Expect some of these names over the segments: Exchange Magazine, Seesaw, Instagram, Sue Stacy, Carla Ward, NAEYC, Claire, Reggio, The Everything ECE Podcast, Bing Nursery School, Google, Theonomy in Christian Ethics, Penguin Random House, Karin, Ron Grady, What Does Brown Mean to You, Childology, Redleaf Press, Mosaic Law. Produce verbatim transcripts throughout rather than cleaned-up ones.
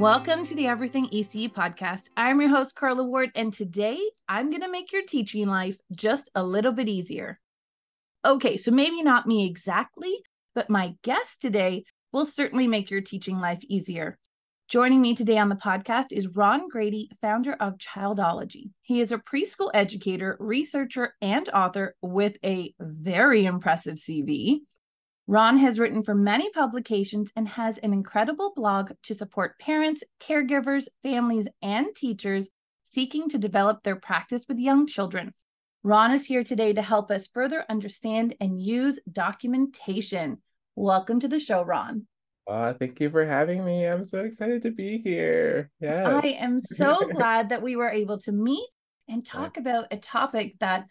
Welcome to the Everything E C E Podcast. I'm your host, Carla Ward, and today I'm going to make your teaching life just a little bit easier. Okay, so maybe not me exactly, but my guest today will certainly make your teaching life easier. Joining me today on the podcast is Ron Grady, founder of Childology. He is a preschool educator, researcher, and author with a very impressive C V. Ron has written for many publications and has an incredible blog to support parents, caregivers, families, and teachers seeking to develop their practice with young children. Ron is here today to help us further understand and use documentation. Welcome to the show, Ron. Uh, thank you for having me. I'm so excited to be here. Yes. I am so glad that we were able to meet and talk about a topic that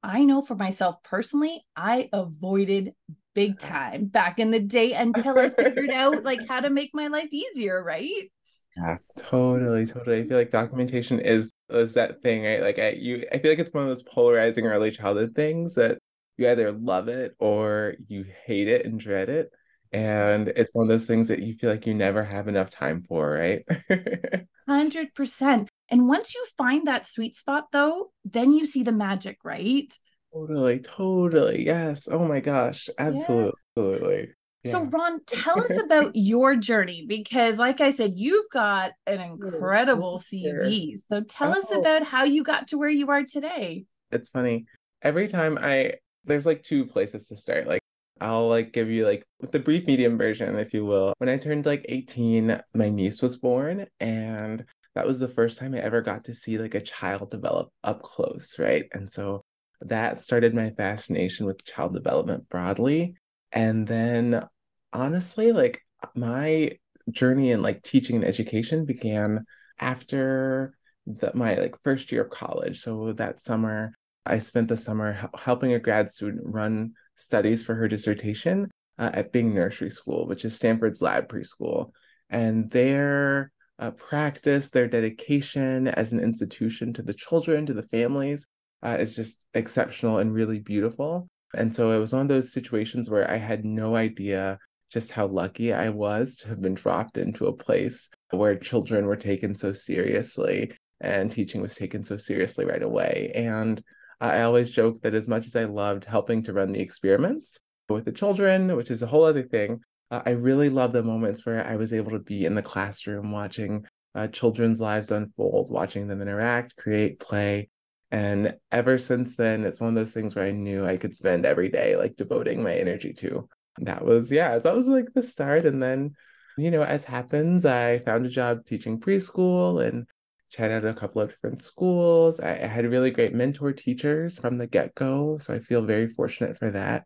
I know for myself personally, I avoided big time back in the day until I figured out like how to make my life easier, right? Yeah, totally, totally. I feel like documentation is, is that thing, right? Like I, you, I feel like it's one of those polarizing early childhood things that you either love it or you hate it and dread it. And it's one of those things that you feel like you never have enough time for, right? one hundred percent. And once you find that sweet spot, though, then you see the magic, right? Totally, totally. Yes. Oh my gosh. Absolutely. Yeah. Absolutely. Yeah. So Ron, tell us about your journey, because like I said, you've got an incredible C V. So tell oh. us about how you got to where you are today. It's funny. Every time I, there's like two places to start. Like I'll like give you like the brief medium version, if you will. When I turned like eighteen, my niece was born, and that was the first time I ever got to see like a child develop up close, right? And so that started my fascination with child development broadly. And then honestly, like my journey in like teaching and education began after the, my like first year of college. So that summer, I spent the summer h- helping a grad student run studies for her dissertation uh, at Bing Nursery School, which is Stanford's lab preschool. And their uh, practice, their dedication as an institution to the children, to the families, uh, is just exceptional and really beautiful. And so it was one of those situations where I had no idea just how lucky I was to have been dropped into a place where children were taken so seriously and teaching was taken so seriously right away. And I always joke that as much as I loved helping to run the experiments with the children, which is a whole other thing, uh, I really love the moments where I was able to be in the classroom watching uh, children's lives unfold, watching them interact, create, play. And ever since then, it's one of those things where I knew I could spend every day like devoting my energy to. And that was, yeah, that was like the start. And then, you know, as happens, I found a job teaching preschool and chatted at a couple of different schools. I, I had really great mentor teachers from the get-go, so I feel very fortunate for that.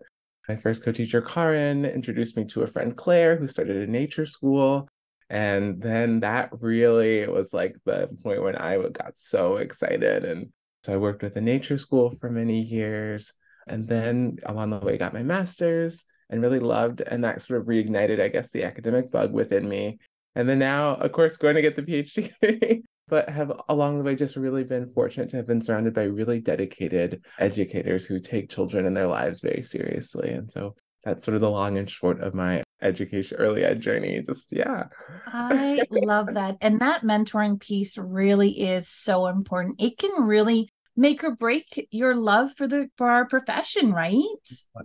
My first co-teacher, Karin, introduced me to a friend, Claire, who started a nature school. And then that really was like the point when I got so excited. And so I worked with a nature school for many years. And then along the way, got my master's and really loved, and that sort of reignited, I guess, the academic bug within me. And then now, of course, going to get the P H D. But have along the way just really been fortunate to have been surrounded by really dedicated educators who take children and their lives very seriously. And so that's sort of the long and short of my education, early ed journey. Just, yeah. I love that. And that mentoring piece really is so important. It can really make or break your love for the for our profession, right?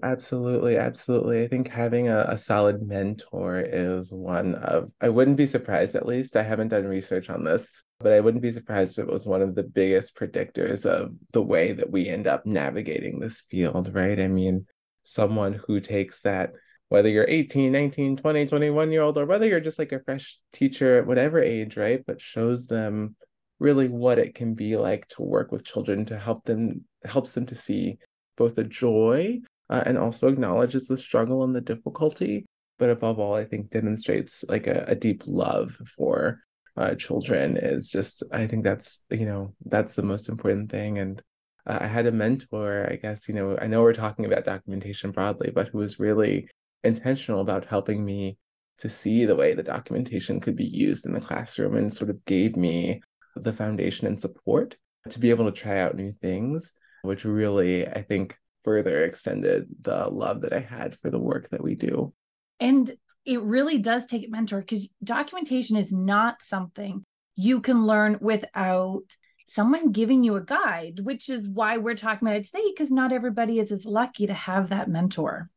Absolutely. Absolutely. I think having a, a solid mentor is one of, I wouldn't be surprised, at least I haven't done research on this, but I wouldn't be surprised if it was one of the biggest predictors of the way that we end up navigating this field, right? I mean, someone who takes that, whether you're eighteen, nineteen, twenty, twenty-one year old, or whether you're just like a fresh teacher at whatever age, right? But shows them really what it can be like to work with children, to help them, helps them to see both the joy uh, and also acknowledges the struggle and the difficulty. But above all, I think demonstrates like a, a deep love for uh, children is just, I think that's, you know, that's the most important thing. And uh, I had a mentor, I guess, you know, I know we're talking about documentation broadly, but who was really intentional about helping me to see the way the documentation could be used in the classroom and sort of gave me the foundation and support to be able to try out new things, which really, I think, further extended the love that I had for the work that we do. And it really does take a mentor, because documentation is not something you can learn without someone giving you a guide, which is why we're talking about it today, because not everybody is as lucky to have that mentor.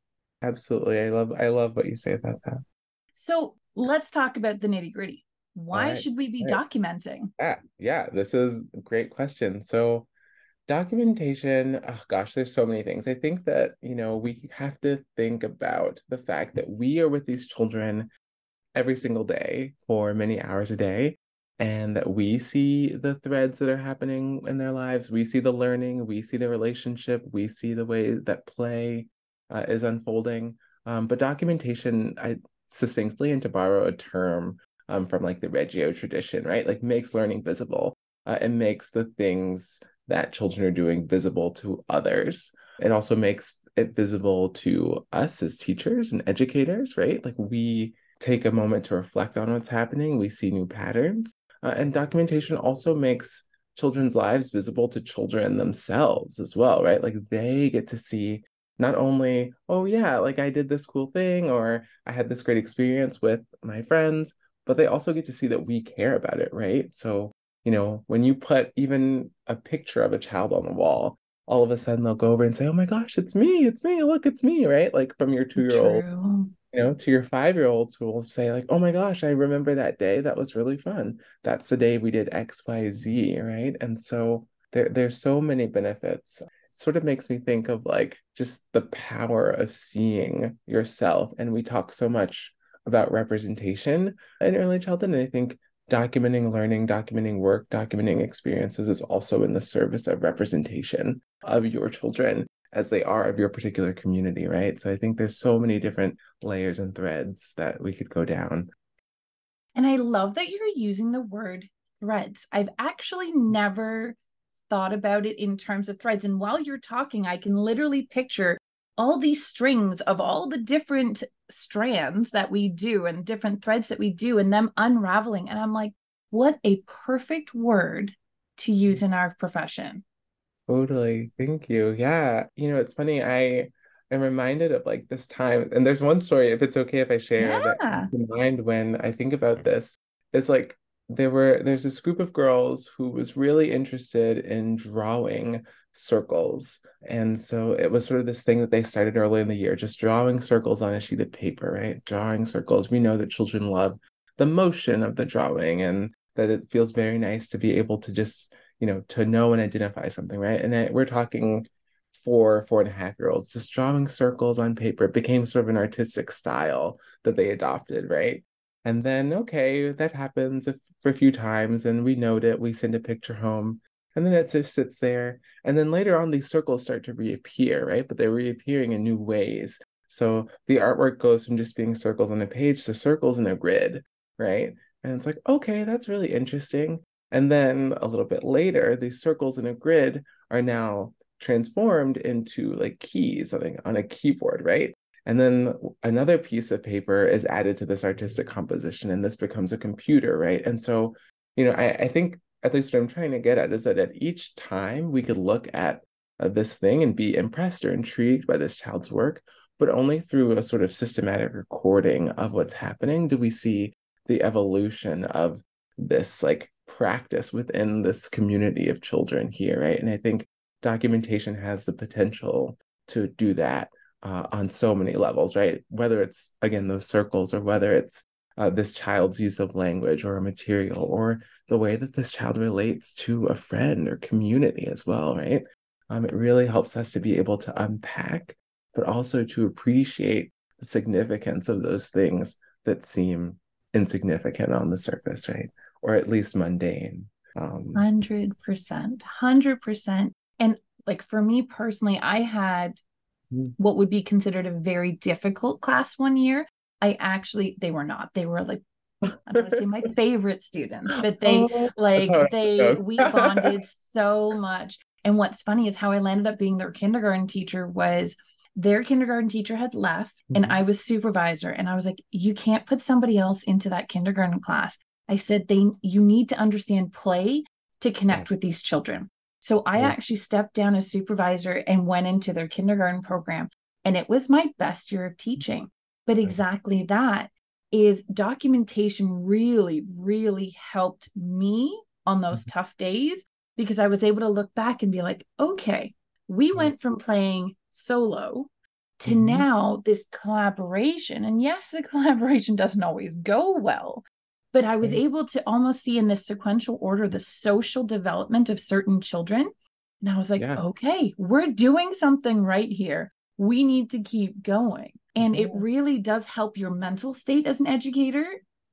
Absolutely. I love, I love what you say about that. So let's talk about the nitty gritty. Why right. should we be right. documenting? Yeah. yeah, this is a great question. So documentation, oh gosh, there's so many things. I think that, you know, we have to think about the fact that we are with these children every single day for many hours a day, and that we see the threads that are happening in their lives. We see the learning, we see the relationship, we see the way that play uh, is unfolding. Um, but documentation, I succinctly, and to borrow a term um, from like the Reggio tradition, right? Like makes learning visible. Uh, it makes the things that children are doing visible to others. It also makes it visible to us as teachers and educators, right? Like we take a moment to reflect on what's happening. We see new patterns. Uh, and documentation also makes children's lives visible to children themselves as well, right? Like they get to see not only, oh yeah, like I did this cool thing, or I had this great experience with my friends, but they also get to see that we care about it, right? So, you know, when you put even a picture of a child on the wall, all of a sudden they'll go over and say, oh my gosh, it's me, it's me, look, it's me, right? Like from your two-year-old, True. you know, to your five-year-olds who will say like, oh my gosh, I remember that day, that was really fun. That's the day we did X, Y, Z, right? And so there, there's so many benefits. It sort of makes me think of like just the power of seeing yourself. And we talk so much about representation in early childhood, and I think documenting learning, documenting work, documenting experiences is also in the service of representation of your children as they are of your particular community, right? So I think there's so many different layers and threads that we could go down. And I love that you're using the word threads. I've actually never thought about it in terms of threads. And while you're talking, I can literally picture all these strings of all the different strands that we do and different threads that we do and them unraveling. And I'm like, what a perfect word to use in our profession. Totally. Thank you. Yeah. You know, it's funny. I am reminded of like this time. And there's one story, if it's okay if I share, yeah. that in mind when I think about this, it's like there were, there's this group of girls who was really interested in drawing circles. And so it was sort of this thing that they started early in the year, just drawing circles on a sheet of paper, right? Drawing circles. We know that children love the motion of the drawing and that it feels very nice to be able to just, you know, to know and identify something, right? And I, we're talking four, four and a half year olds, just drawing circles on paper. It became sort of an artistic style that they adopted, right? And then, okay, that happens for a few times and we note it, we send a picture home. And then it just sits there. And then later on, these circles start to reappear, right? But they're reappearing in new ways. So the artwork goes from just being circles on a page to circles in a grid, right? And it's like, okay, that's really interesting. And then a little bit later, these circles in a grid are now transformed into like keys on a keyboard, right? And then another piece of paper is added to this artistic composition, and this becomes a computer, right? And so, you know, I, I think at least what I'm trying to get at is that at each time we could look at uh, this thing and be impressed or intrigued by this child's work, but only through a sort of systematic recording of what's happening do we see the evolution of this like practice within this community of children here, right? And I think documentation has the potential to do that uh, on so many levels, right? Whether it's, again, those circles, or whether it's Uh, this child's use of language or a material, or the way that this child relates to a friend or community as well, right? Um, it really helps us to be able to unpack, but also to appreciate the significance of those things that seem insignificant on the surface, right? Or at least mundane. Um, one hundred percent, one hundred percent. And like for me personally, I had what would be considered a very difficult class one year. I actually, they were not, they were like, I don't want to say my favorite students, but they oh, like, they, we bonded so much. And what's funny is how I landed up being their kindergarten teacher was their kindergarten teacher had left mm-hmm. and I was supervisor. And I was like, you can't put somebody else into that kindergarten class. I said, they, you need to understand play to connect with these children. So I yeah. actually stepped down as supervisor and went into their kindergarten program. And it was my best year of teaching. But exactly that, is documentation really, really helped me on those mm-hmm. tough days, because I was able to look back and be like, okay, we went from playing solo to mm-hmm. now this collaboration. And yes, the collaboration doesn't always go well, but I was able to almost see in this sequential order, the social development of certain children. And I was like, yeah. okay, we're doing something right here. We need to keep going. And it really does help your mental state as an educator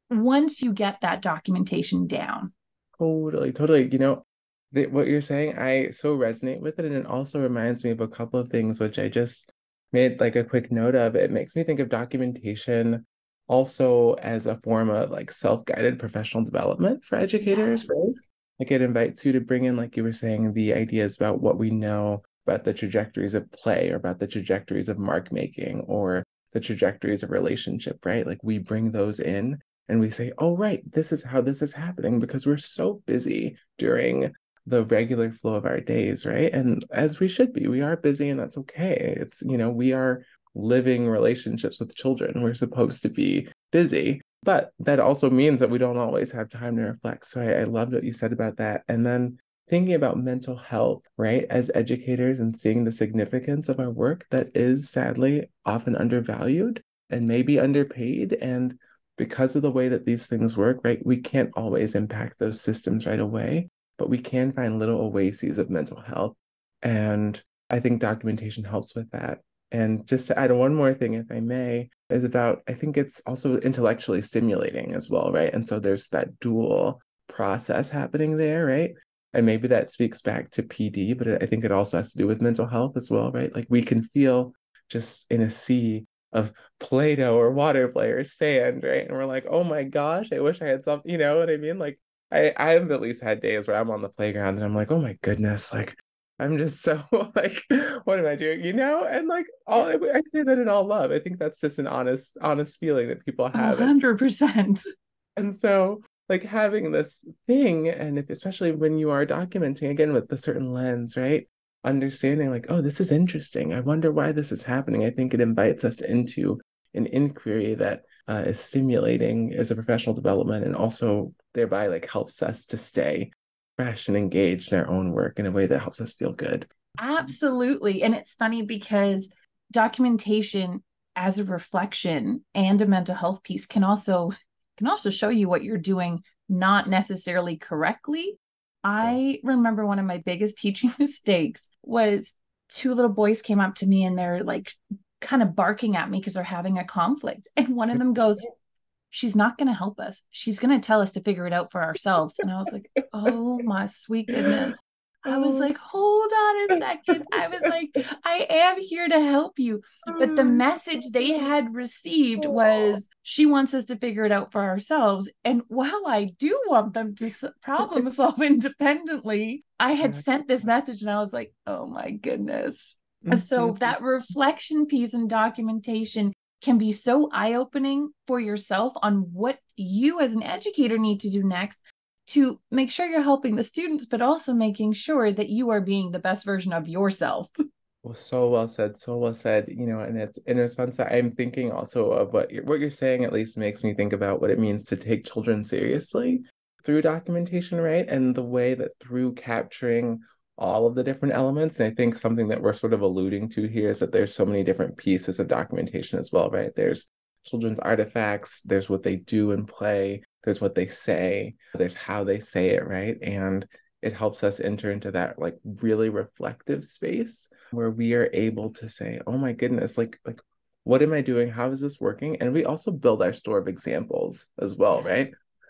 once you get that documentation down. Totally, totally. You know, the, what you're saying, I so resonate with it. And it also reminds me of a couple of things, which I just made like a quick note of. It makes me think of documentation also as a form of like self-guided professional development for educators, yes. right? Like it invites you to bring in, like you were saying, the ideas about what we know about the trajectories of play or about the trajectories of mark making or the trajectories of relationship, right? Like we bring those in and we say, oh, right, this is how this is happening because we're so busy during the regular flow of our days, right? And as we should be, we are busy and that's okay. It's, you know, we are living relationships with children. We're supposed to be busy, but that also means that we don't always have time to reflect. So I, I loved what you said about that. And then thinking about mental health, right, as educators and seeing the significance of our work that is sadly often undervalued and maybe underpaid. And because of the way that these things work, right, we can't always impact those systems right away, but we can find little oases of mental health. And I think documentation helps with that. And just to add one more thing, if I may, is about, I think it's also intellectually stimulating as well, right? And so there's that dual process happening there, right? And maybe that speaks back to P D, but I think it also has to do with mental health as well, right? Like we can feel just in a sea of Play-Doh or water play or sand, right? And we're like, oh my gosh, I wish I had something, you know what I mean? Like I, I've at least had days where I'm on the playground and I'm like, oh my goodness, like I'm just so like, what am I doing? You know? And like, all I say that in all love. I think that's just an honest, honest feeling that people have. one hundred percent. And so like having this thing, and if, especially when you are documenting, again, with a certain lens, right? Understanding like, oh, this is interesting. I wonder why this is happening. I think it invites us into an inquiry that uh, is stimulating as a professional development and also thereby like helps us to stay fresh and engaged in our own work in a way that helps us feel good. Absolutely. And it's funny because documentation as a reflection and a mental health piece can also can also show you what you're doing, not necessarily correctly. I remember one of my biggest teaching mistakes was two little boys came up to me and they're like kind of barking at me because they're having a conflict. And one of them goes, she's not going to help us. She's going to tell us to figure it out for ourselves. And I was like, oh my sweet goodness. I was like, hold on a second. I was like, I am here to help you. But the message they had received was she wants us to figure it out for ourselves. And while I do want them to problem solve independently, I had sent this message and I was like, oh my goodness. So that reflection piece and documentation can be so eye-opening for yourself on what you as an educator need to do next to make sure you're helping the students, but also making sure that you are being the best version of yourself. Well, so well said, so well said, you know, and it's in response that I'm thinking also of what you're, what you're saying, at least makes me think about what it means to take children seriously through documentation, right? And the way that through capturing all of the different elements. And I think something that we're sort of alluding to here is that there's so many different pieces of documentation as well, right? There's children's artifacts, there's what they do and play, there's what they say, there's how they say it, right? And it helps us enter into that like really reflective space where we are able to say, oh my goodness, like, like what am I doing? How is this working? And we also build our store of examples as well, yes. right?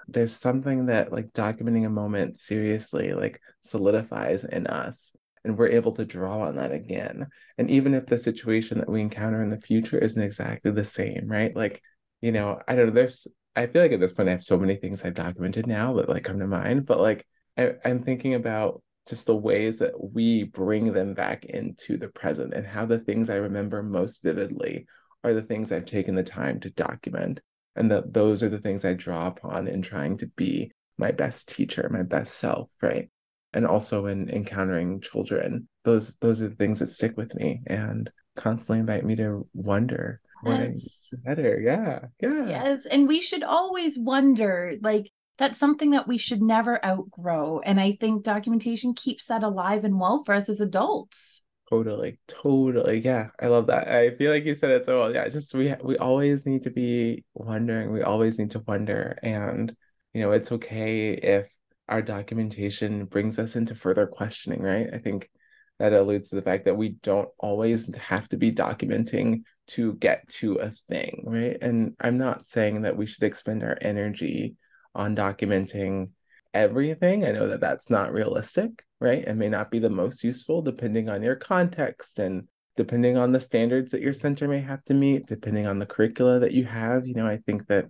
There's something that like documenting a moment seriously like solidifies in us, and we're able to draw on that again. And even if the situation that we encounter in the future isn't exactly the same, right? Like, you know, I don't know, there's, I feel like at this point I have so many things I've documented now that like come to mind, but like I, I'm thinking about just the ways that we bring them back into the present and how the things I remember most vividly are the things I've taken the time to document. And that those are the things I draw upon in trying to be my best teacher, my best self, right? And also in encountering children, those those are the things that stick with me and constantly invite me to wonder Yes. Better. Yeah. Yeah. Yes. And we should always wonder, like, that's something that we should never outgrow. And I think documentation keeps that alive and well for us as adults. Totally. Totally. Yeah. I love that. I feel like you said it so well. Yeah. Just we, we always need to be wondering. We always need to wonder. And, you know, it's okay if our documentation brings us into further questioning, right? I think that alludes to the fact that we don't always have to be documenting to get to a thing, right? And I'm not saying that we should expend our energy on documenting everything. I know that that's not realistic, right? It may not be the most useful depending on your context and depending on the standards that your center may have to meet, depending on the curricula that you have. You know, I think that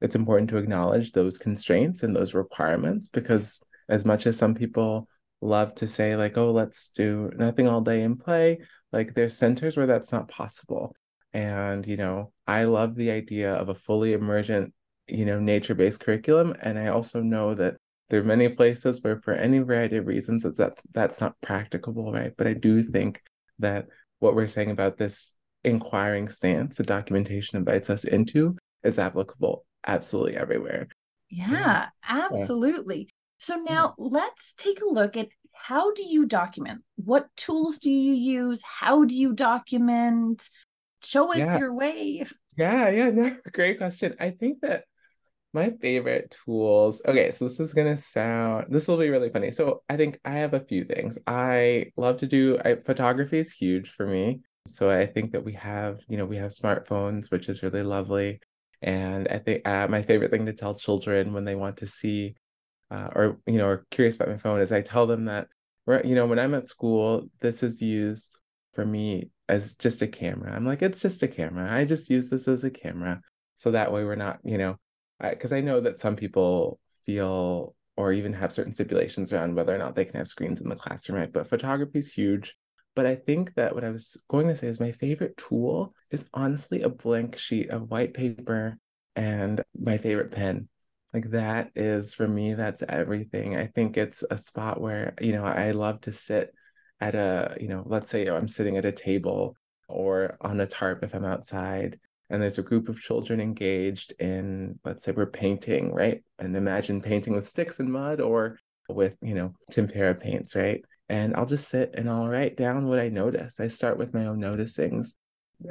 it's important to acknowledge those constraints and those requirements, because as much as some people love to say like, oh, let's do nothing all day and play, like there's centers where that's not possible. And, you know, I love the idea of a fully emergent, you know, nature-based curriculum. And I also know that there are many places where for any variety of reasons that that's, that's not practicable, right? But I do think that what we're saying about this inquiring stance that documentation invites us into is applicable absolutely everywhere. Yeah, yeah. Absolutely. Yeah. So now let's take a look at, how do you document? What tools do you use? How do you document? Show us yeah. your way. Yeah, yeah, no, great question. I think that my favorite tools. Okay, so this is going to sound, this will be really funny. So I think I have a few things. I love to do, I, photography is huge for me. So I think that we have, you know, we have smartphones, which is really lovely. And I think uh, my favorite thing to tell children when they want to see Uh, or, you know, are curious about my phone is I tell them that, you know, when I'm at school, this is used for me as just a camera. I'm like, it's just a camera. I just use this as a camera. So that way we're not, you know, because I, I know that some people feel or even have certain stipulations around whether or not they can have screens in the classroom, right? But photography is huge. But I think that what I was going to say is my favorite tool is honestly a blank sheet of white paper and my favorite pen. Like that is, for me, that's everything. I think it's a spot where, you know, I love to sit at a, you know, let's say I'm sitting at a table or on a tarp if I'm outside and there's a group of children engaged in, let's say we're painting, right? And imagine painting with sticks and mud or with, you know, tempera paints, right? And I'll just sit and I'll write down what I notice. I start with my own noticings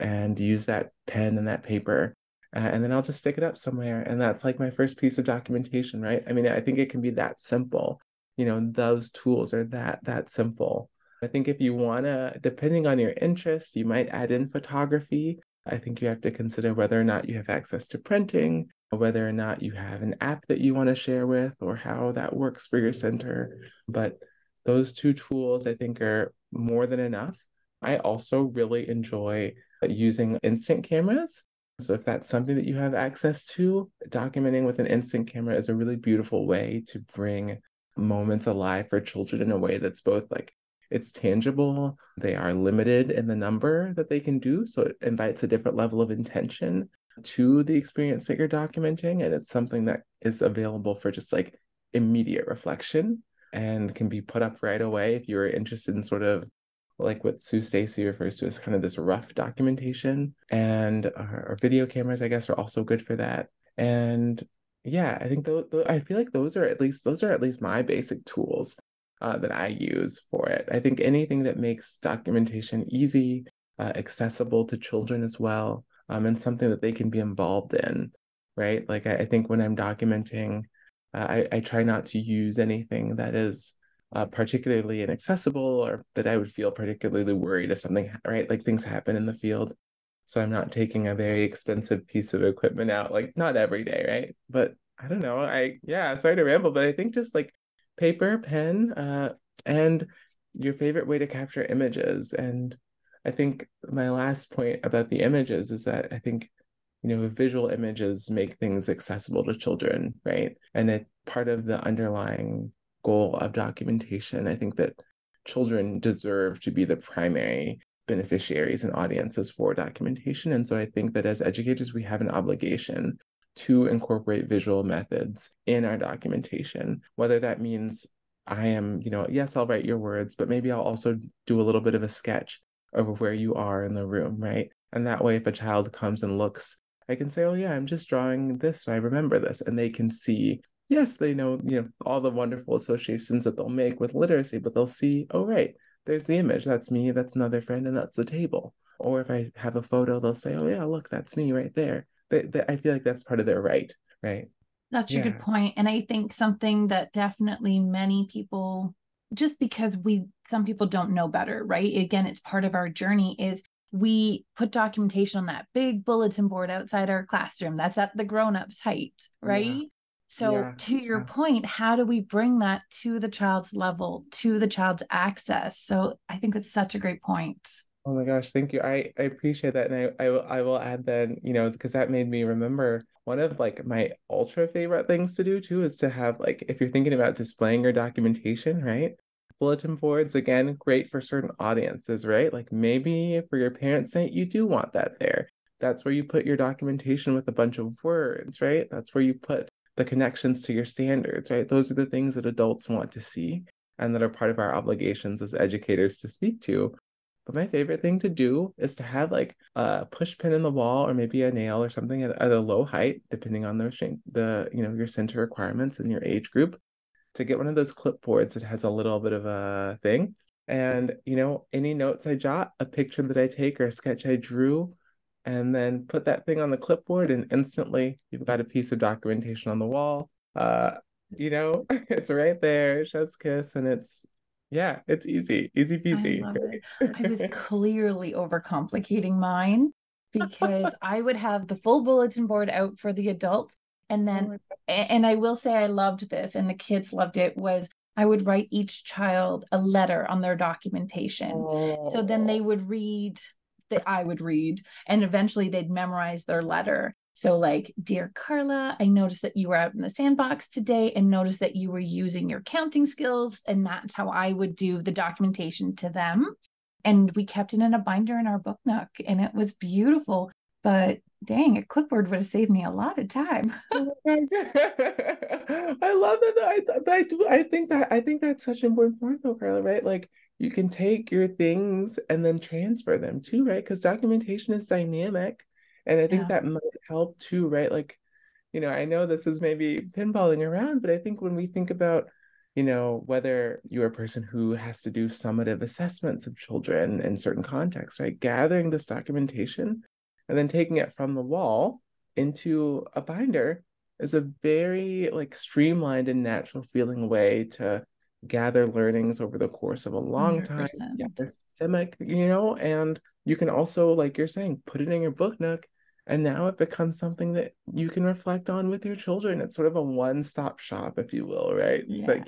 and use that pen and that paper. Uh, and then I'll just stick it up somewhere. And that's like my first piece of documentation, right? I mean, I think it can be that simple. You know, those tools are that, that simple. I think if you want to, depending on your interests, you might add in photography. I think you have to consider whether or not you have access to printing, whether or not you have an app that you want to share with, or how that works for your center. But those two tools, I think, are more than enough. I also really enjoy using instant cameras. So if that's something that you have access to, documenting with an instant camera is a really beautiful way to bring moments alive for children in a way that's both like, it's tangible, they are limited in the number that they can do, so it invites a different level of intention to the experience that you're documenting, and it's something that is available for just like immediate reflection and can be put up right away if you're interested in sort of like what Sue Stacy refers to as kind of this rough documentation, and uh, or video cameras, I guess, are also good for that. And yeah, I think th- th- I feel like those are at least those are at least my basic tools uh, that I use for it. I think anything that makes documentation easy, uh, accessible to children as well, um, and something that they can be involved in, right? Like I, I think when I'm documenting, uh, I, I try not to use anything that is Uh, particularly inaccessible, or that I would feel particularly worried if something, right? Like things happen in the field. So I'm not taking a very expensive piece of equipment out, like not every day, right? But I don't know. I, yeah, sorry to ramble, but I think just like paper, pen, uh, and your favorite way to capture images. And I think my last point about the images is that I think, you know, visual images make things accessible to children, right? And it's part of the underlying goal of documentation. I think that children deserve to be the primary beneficiaries and audiences for documentation. And so I think that as educators, we have an obligation to incorporate visual methods in our documentation, whether that means I am, you know, yes, I'll write your words, but maybe I'll also do a little bit of a sketch over where you are in the room, right? And that way, if a child comes and looks, I can say, oh yeah, I'm just drawing this, so I remember this. And they can see, yes, they know, you know, all the wonderful associations that they'll make with literacy, but they'll see, oh, right, there's the image. That's me. That's another friend. And that's the table. Or if I have a photo, they'll say, oh yeah, look, that's me right there. They, they, I feel like that's part of their right. Right. That's yeah. a good point. And I think something that definitely many people, just because we, some people don't know better, right? Again, it's part of our journey, is we put documentation on that big bulletin board outside our classroom. That's at the grown-ups' height, right? Yeah. So yeah. to your yeah. point, how do we bring that to the child's level, to the child's access? So I think that's such a great point. Oh my gosh, thank you. I, I appreciate that. And I, I, will, I will add then, you know, because that made me remember one of like my ultra favorite things to do too, is to have like, if you're thinking about displaying your documentation, right? Bulletin boards, again, great for certain audiences, right? Like maybe for your parents' sake, you do want that there. That's where you put your documentation with a bunch of words, right? That's where you put the connections to your standards, right? Those are the things that adults want to see and that are part of our obligations as educators to speak to. But my favorite thing to do is to have like a push pin in the wall or maybe a nail or something at, at a low height, depending on the, the, you know, your center requirements and your age group, to get one of those clipboards that has a little bit of a thing. And, you know, any notes I jot, a picture that I take or a sketch I drew, and then put that thing on the clipboard, and instantly you've got a piece of documentation on the wall. Uh, you know, it's right there, chef's kiss, and it's, yeah, it's easy, easy peasy. I, right? I was clearly overcomplicating mine, because I would have the full bulletin board out for the adults. And then, and I will say I loved this, and the kids loved it, was I would write each child a letter on their documentation. Oh. So then they would read, that I would read, and eventually they'd memorize their letter. So like, dear Carla, I noticed that you were out in the sandbox today and noticed that you were using your counting skills. And that's how I would do the documentation to them. And we kept it in a binder in our book nook, and it was beautiful. But dang, a clipboard would have saved me a lot of time. Oh my gosh. I love that. I, I do. I think that I think that's such an important point, though, Carla. Right? Like you can take your things and then transfer them too, right? Because documentation is dynamic, and I think yeah. that might help too, right? Like, you know, I know this is maybe pinballing around, but I think when we think about, you know, whether you're a person who has to do summative assessments of children in certain contexts, right? Gathering this documentation and then taking it from the wall into a binder is a very like streamlined and natural feeling way to gather learnings over the course of a long one hundred percent. Time. Yeah, they're systemic, you know, and you can also, like you're saying, put it in your book nook. And now it becomes something that you can reflect on with your children. It's sort of a one-stop shop, if you will, right? Yeah. Like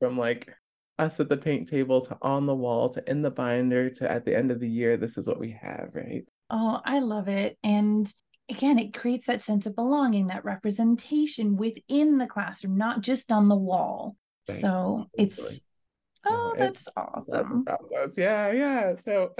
from like us at the paint table to on the wall to in the binder to at the end of the year, this is what we have, right? Oh, I love it. And again, it creates that sense of belonging, that representation within the classroom, not just on the wall. Thank so you. It's, oh, yeah, that's it's, awesome. That's a process. Yeah, yeah. So,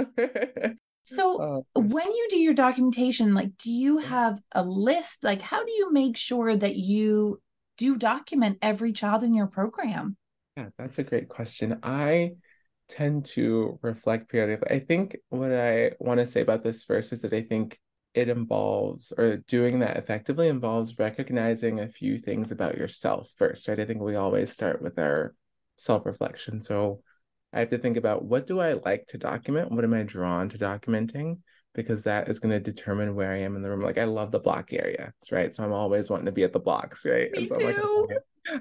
so oh. when you do your documentation, like, do you have a list? Like, how do you make sure that you do document every child in your program? Yeah, that's a great question. I tend to reflect periodically. I think what I want to say about this first is that I think it involves, or doing that effectively involves, recognizing a few things about yourself first, right? I think we always start with our self-reflection. So I have to think about, what do I like to document? What am I drawn to documenting? Because that is going to determine where I am in the room. Like I love the block area, right? So I'm always wanting to be at the blocks, right? Me and so too. I'm like, oh,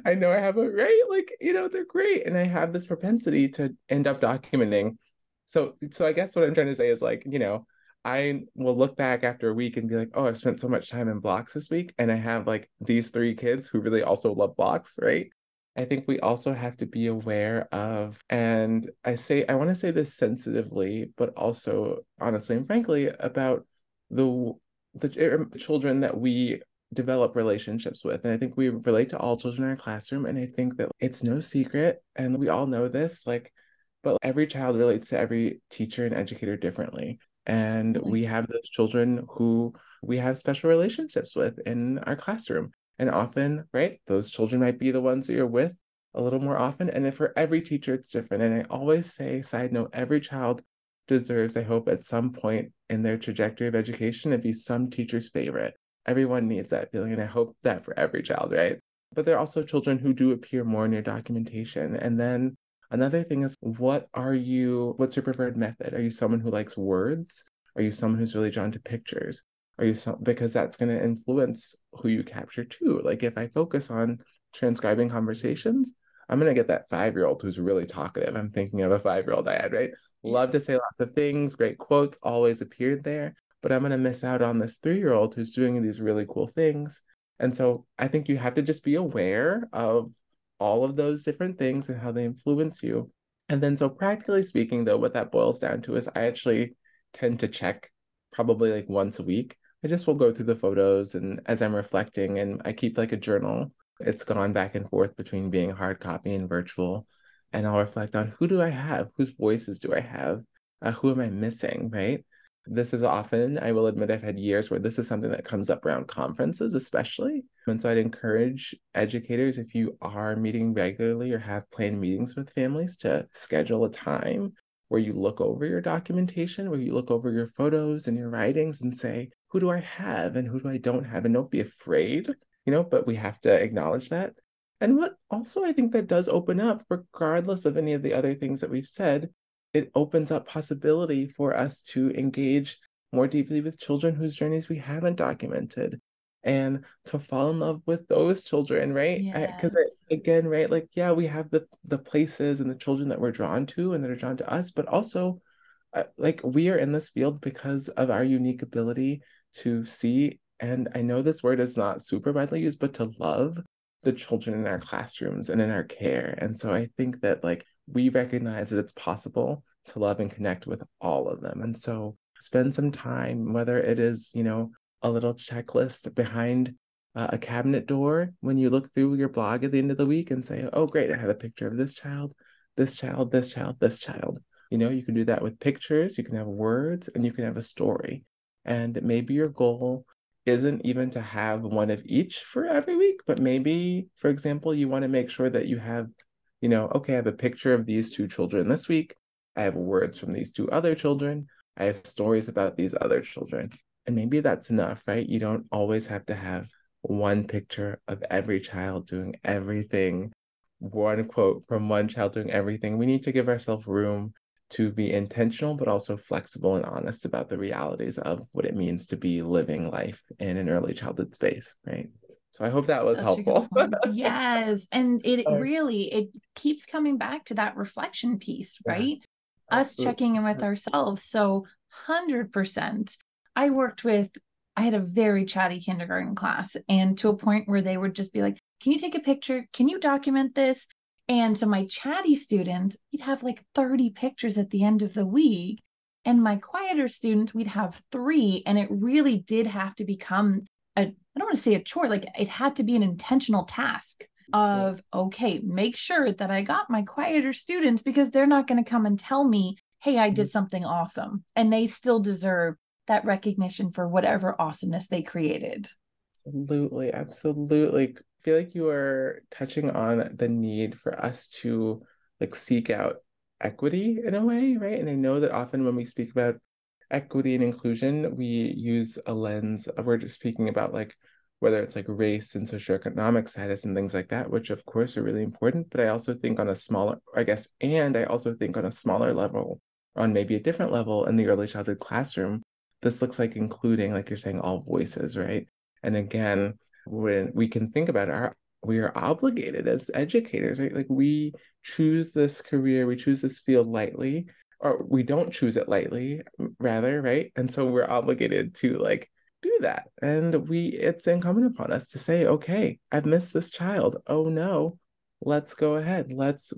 I know I have a right, like, you know, they're great. And I have this propensity to end up documenting. So, so I guess what I'm trying to say is like, you know, I will look back after a week and be like, oh, I've spent so much time in blocks this week. And I have like these three kids who really also love blocks, right? I think we also have to be aware of, and I say, I want to say this sensitively, but also honestly and frankly about the, the children that we develop relationships with. And I think we relate to all children in our classroom. And I think that it's no secret. And we all know this, like, but every child relates to every teacher and educator differently. And we have those children who we have special relationships with in our classroom. And often, right, those children might be the ones that you're with a little more often. And if for every teacher, it's different. And I always say, side note, every child deserves, I hope, at some point in their trajectory of education, to be some teacher's favorite. Everyone needs that feeling, and I hope that for every child, right? But there are also children who do appear more in your documentation. And then another thing is, what are you, what's your preferred method? Are you someone who likes words? Are you someone who's really drawn to pictures? Are you some, because that's going to influence who you capture too. Like if I focus on transcribing conversations, I'm going to get that five-year-old who's really talkative. I'm thinking of a five-year-old I had, right? Love to say lots of things, great quotes always appeared there, but I'm going to miss out on this three-year-old who's doing these really cool things. And so I think you have to just be aware of all of those different things and how they influence you. And then, so practically speaking though, what that boils down to is I actually tend to check probably like once a week. I just will go through the photos, and as I'm reflecting, and I keep like a journal. It's gone back and forth between being hard copy and virtual. And I'll reflect on, who do I have? Whose voices do I have? Uh, who am I missing, right? This is often, I will admit, I've had years where this is something that comes up around conferences, especially. And so I'd encourage educators, if you are meeting regularly or have planned meetings with families, to schedule a time where you look over your documentation, where you look over your photos and your writings and say, who do I have and who do I don't have? And don't be afraid, you know, but we have to acknowledge that. And what also I think that does open up, regardless of any of the other things that we've said, it opens up possibility for us to engage more deeply with children whose journeys we haven't documented, and to fall in love with those children, right? Because yes. again, right, like, yeah, we have the, the places and the children that we're drawn to and that are drawn to us, but also uh, like we are in this field because of our unique ability to see, and I know this word is not super widely used, but to love the children in our classrooms and in our care. And so I think that like we recognize that it's possible to love and connect with all of them. And so spend some time, whether it is, you know, a little checklist behind uh, a cabinet door when you look through your blog at the end of the week and say, oh, great, I have a picture of this child, this child, this child, this child. You know, you can do that with pictures, you can have words, and you can have a story. And maybe your goal isn't even to have one of each for every week, but maybe, for example, you want to make sure that you have, you know, okay, I have a picture of these two children this week. I have words from these two other children. I have stories about these other children. And maybe that's enough, right? You don't always have to have one picture of every child doing everything, one quote from one child doing everything. We need to give ourselves room to be intentional, but also flexible and honest about the realities of what it means to be living life in an early childhood space, right? So I hope that was That's helpful. Yes. And it really, it keeps coming back to that reflection piece, right? Yeah, us checking in with ourselves. So one hundred percent. I worked with, I had a very chatty kindergarten class, and to a point where they would just be like, can you take a picture? Can you document this? And so my chatty student, we'd have like thirty pictures at the end of the week. And my quieter student, we'd have three. And it really did have to become a, I don't want to say a chore, like it had to be an intentional task of, okay, make sure that I got my quieter students, because they're not going to come and tell me, hey, I did something awesome. And they still deserve that recognition for whatever awesomeness they created. Absolutely. Absolutely. I feel like you are touching on the need for us to like seek out equity in a way, right? And I know that often when we speak about equity and inclusion, we use a lens of, we're just speaking about like whether it's like race and socioeconomic status and things like that, which of course are really important. But I also think on a smaller, I guess, and I also think on a smaller level, on maybe a different level in the early childhood classroom, this looks like including, like you're saying, all voices, right? And again, when we can think about our, we are obligated as educators, right? Like we choose this career, we choose this field lightly, or we don't choose it lightly, rather, right? And so we're obligated to like do that. And we, it's incumbent upon us to say, okay, I've missed this child. Oh no, let's go ahead. Let's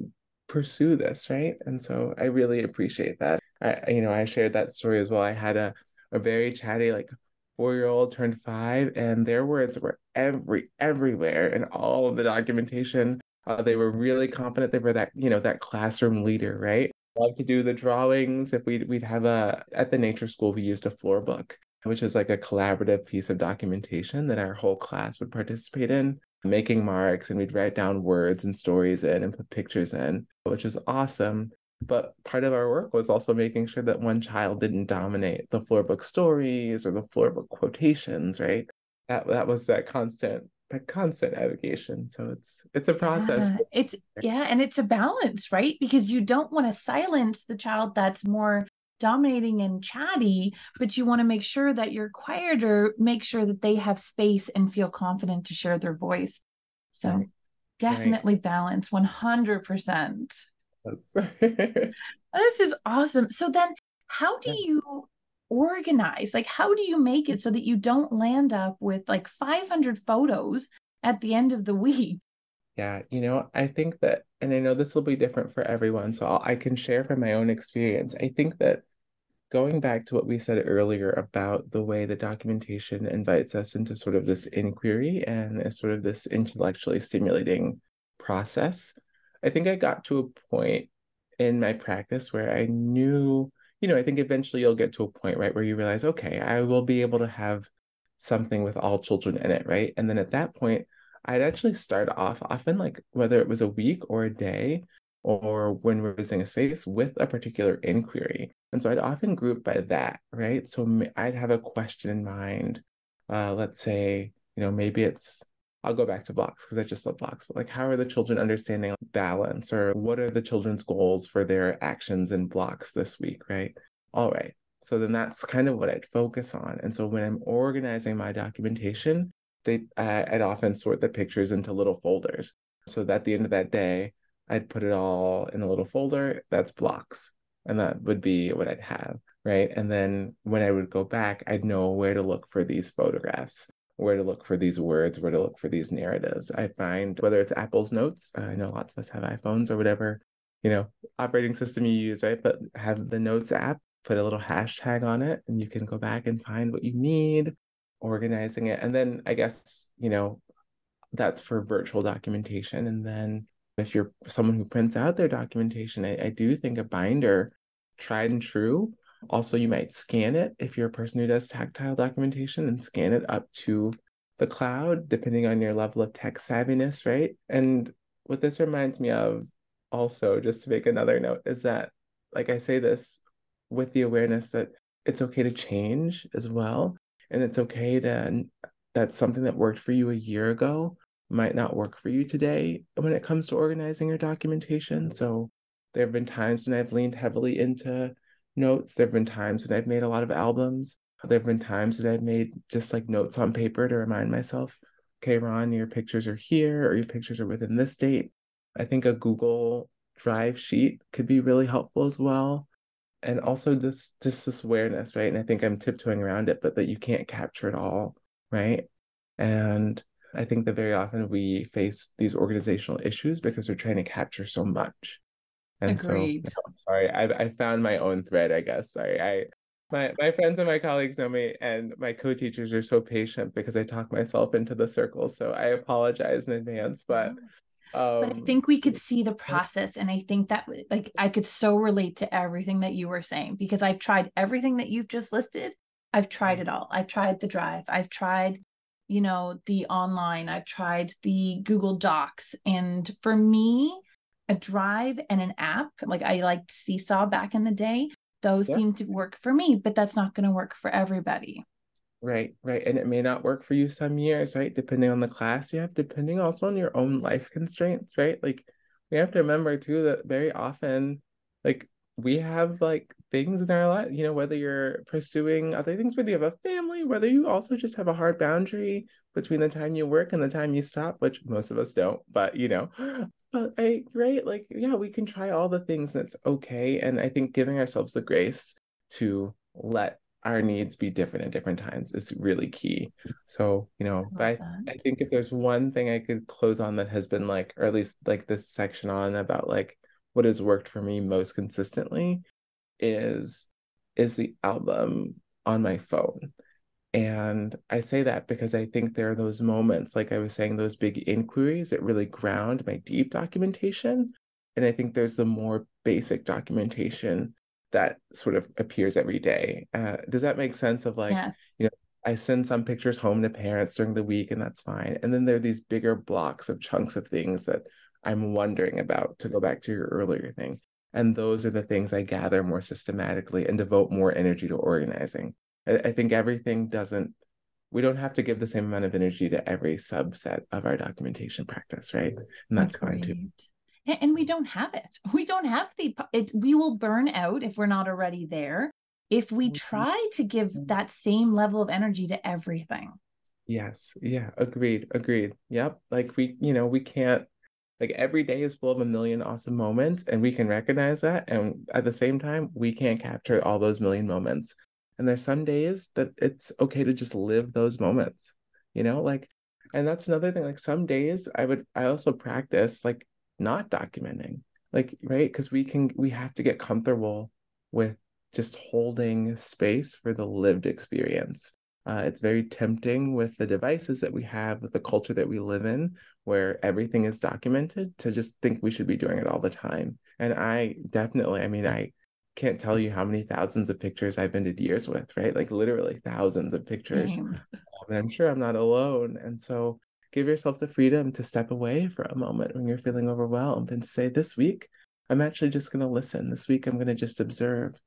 pursue this, right? And so I really appreciate that. I, you know, I shared that story as well. I had a, a very chatty, like, four-year-old turned five, and their words were every everywhere in all of the documentation. Uh, they were really competent. They were that, you know, that classroom leader, right? Love to do the drawings. If we'd, we'd have a, at the nature school, we used a floor book, which is like a collaborative piece of documentation that our whole class would participate in, making marks, and we'd write down words and stories in and put pictures in, which was awesome. But part of our work was also making sure that one child didn't dominate the floor book stories or the floor book quotations, right? That that was that constant that constant navigation. So it's it's a process. Yeah, it's yeah, and it's a balance, right? Because you don't want to silence the child that's more dominating and chatty, but you want to make sure that you're quieter, make sure that they have space and feel confident to share their voice. So right. definitely right. balance one hundred percent. This is awesome. So then how do you organize? Like, how do you make it so that you don't land up with like five hundred photos at the end of the week? Yeah. You know, I think that, and I know this will be different for everyone, so I'll, I can share from my own experience. I think that going back to what we said earlier about the way the documentation invites us into sort of this inquiry and sort of this intellectually stimulating process, I think I got to a point in my practice where I knew, you know, I think eventually you'll get to a point, right, where you realize, okay, I will be able to have something with all children in it, right? And then at that point, I'd actually start off often, like whether it was a week or a day or when we're visiting a space, with a particular inquiry. And so I'd often group by that, right? So I'd have a question in mind. Uh, let's say, you know, maybe it's, I'll go back to blocks because I just love blocks, but like, how are the children understanding balance, or what are the children's goals for their actions in blocks this week, right? All right. So then that's kind of what I'd focus on. And so when I'm organizing my documentation, they, uh, I'd often sort the pictures into little folders. So that at the end of that day, I'd put it all in a little folder that's blocks. And that would be what I'd have, right? And then when I would go back, I'd know where to look for these photographs, where to look for these words, where to look for these narratives. I find, whether it's Apple's Notes, I know lots of us have iPhones or whatever, you know, operating system you use, right? But have the Notes app, put a little hashtag on it, and you can go back and find what you need, organizing it. And then I guess, you know, that's for virtual documentation. And then if you're someone who prints out their documentation, I, I do think a binder, tried and true. Also, you might scan it if you're a person who does tactile documentation, and scan it up to the cloud, depending on your level of tech savviness, right? And what this reminds me of also, just to make another note, is that, like, I say this with the awareness that it's okay to change as well. And it's okay to, that something that worked for you a year ago might not work for you today when it comes to organizing your documentation. So there have been times when I've leaned heavily into notes. There have been times when I've made a lot of albums. There have been times that I've made just like notes on paper to remind myself, okay, Ron, your pictures are here, or your pictures are within this date. I think a Google Drive sheet could be really helpful as well. And also this, just this awareness, right? And I think I'm tiptoeing around it, but that you can't capture it all, right? And I think that very often we face these organizational issues because we're trying to capture so much. And Agreed. So, I'm sorry, I, I found my own thread, I guess. Sorry, I my my friends and my colleagues know me, and my co-teachers are so patient because I talk myself into the circle. So I apologize in advance, but. Um, but I think we could see the process. And I think that, like, I could so relate to everything that you were saying, because I've tried everything that you've just listed. I've tried it all. I've tried the Drive. I've tried, you know, the online. I've tried the Google Docs. And for me, a Drive and an app, like I liked Seesaw back in the day, those yeah. seem to work for me, but that's not going to work for everybody. Right, right. And it may not work for you some years, right? Depending on the class you have, depending also on your own life constraints, right? Like, we have to remember too that very often, like, we have like things in our life, you know, whether you're pursuing other things, whether you have a family, whether you also just have a hard boundary between the time you work and the time you stop, which most of us don't, but you know, but I, right? Like, yeah, we can try all the things, and it's okay. And I think giving ourselves the grace to let our needs be different at different times is really key. So, you know, I, I, I think if there's one thing I could close on that has been like, or at least like this section on about like what has worked for me most consistently is, is the album on my phone. And I say that because I think there are those moments, like I was saying, those big inquiries that really ground my deep documentation. And I think there's the more basic documentation that sort of appears every day. Uh, does that make sense of like, yes. you know, I send some pictures home to parents during the week, and that's fine. And then there are these bigger blocks of chunks of things that I'm wondering about, to go back to your earlier thing. And those are the things I gather more systematically and devote more energy to organizing. I, I think everything doesn't, we don't have to give the same amount of energy to every subset of our documentation practice, right? And that's Agreed. Fine too. And we don't have it. We don't have the, it, we will burn out if we're not already there, if we try to give that same level of energy to everything. Yes. Yeah. Agreed. Agreed. Yep. Like we, you know, we can't, like every day is full of a million awesome moments, and we can recognize that. And at the same time, we can't capture all those million moments. And there's some days that it's okay to just live those moments, you know, like, and that's another thing. Like some days I would, I also practice like not documenting, like, right. Cause we can, we have to get comfortable with just holding space for the lived experience. Uh, it's very tempting with the devices that we have, with the culture that we live in, where everything is documented, to just think we should be doing it all the time. And I definitely, I mean, I can't tell you how many thousands of pictures I've ended years with, right? Like literally thousands of pictures. Damn. And I'm sure I'm not alone. And so give yourself the freedom to step away for a moment when you're feeling overwhelmed and to say, this week, I'm actually just going to listen. This week, I'm going to just observe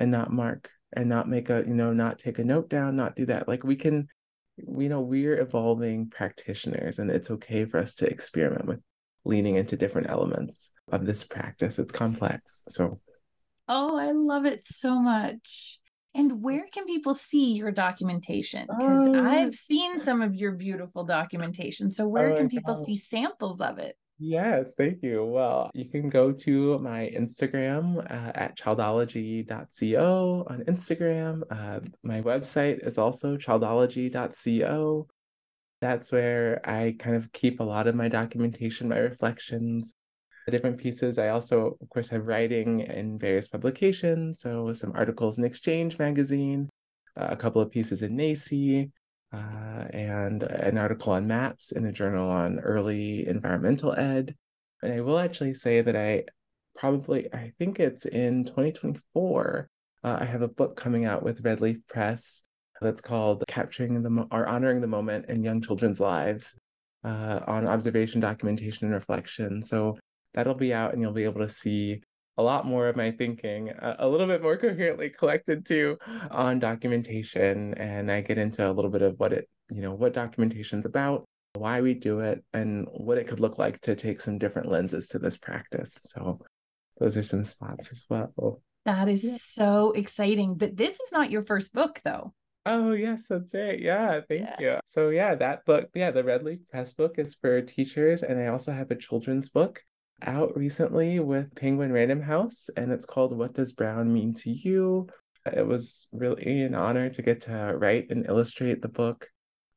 and not mark and not make a, you know, not take a note down, not do that. Like we can, you know, we're evolving practitioners, and it's okay for us to experiment with leaning into different elements of this practice. It's complex. So. Oh, I love it so much. And where can people see your documentation? Because oh. I've seen some of your beautiful documentation. So where oh can people God. see samples of it? Yes, thank you. Well, you can go to my Instagram uh, at childology dot co on Instagram. Uh, my website is also childology dot co. That's where I kind of keep a lot of my documentation, my reflections, the different pieces. I also, of course, have writing in various publications. So some articles in Exchange Magazine, uh, a couple of pieces in N A E Y C. Uh, and an article on maps in a journal on early environmental ed. And I will actually say that I probably, I think it's in twenty twenty-four, uh, I have a book coming out with Redleaf Press that's called Capturing the Mo- or Honoring the Moment in Young Children's Lives uh, on Observation, Documentation, and Reflection. So that'll be out, and you'll be able to see a lot more of my thinking, a, a little bit more coherently collected too, on documentation. And I get into a little bit of what it, you know, what documentation's about, why we do it, and what it could look like to take some different lenses to this practice. So those are some spots as well. That is yeah. so exciting. But this is not your first book though. Oh yes, that's right. Yeah, thank yeah. you. So yeah, that book, yeah, the Redleaf Press book is for teachers. And I also have a children's book out recently with Penguin Random House, and it's called What Does Brown Mean to You? It was really an honor to get to write and illustrate the book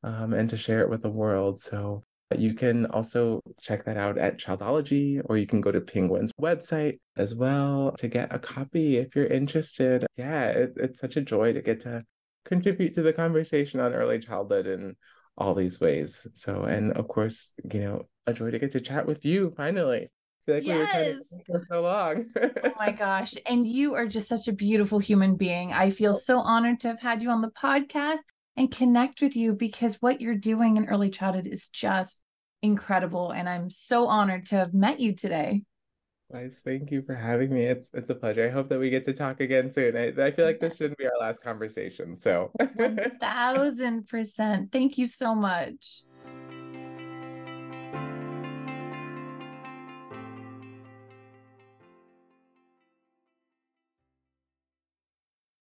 um, and to share it with the world. So you can also check that out at Childology, or you can go to Penguin's website as well to get a copy if you're interested. Yeah, it, it's such a joy to get to contribute to the conversation on early childhood and all these ways. So, and of course, you know, a joy to get to chat with you finally. Like yes. We were trying to talk for so long. Oh my gosh. And you are just such a beautiful human being. I feel so honored to have had you on the podcast and connect with you, because what you're doing in early childhood is just incredible. And I'm so honored to have met you today. Guys, thank you for having me. It's it's a pleasure. I hope that we get to talk again soon. I, I feel like this shouldn't be our last conversation. So one thousand percent. Thank you so much.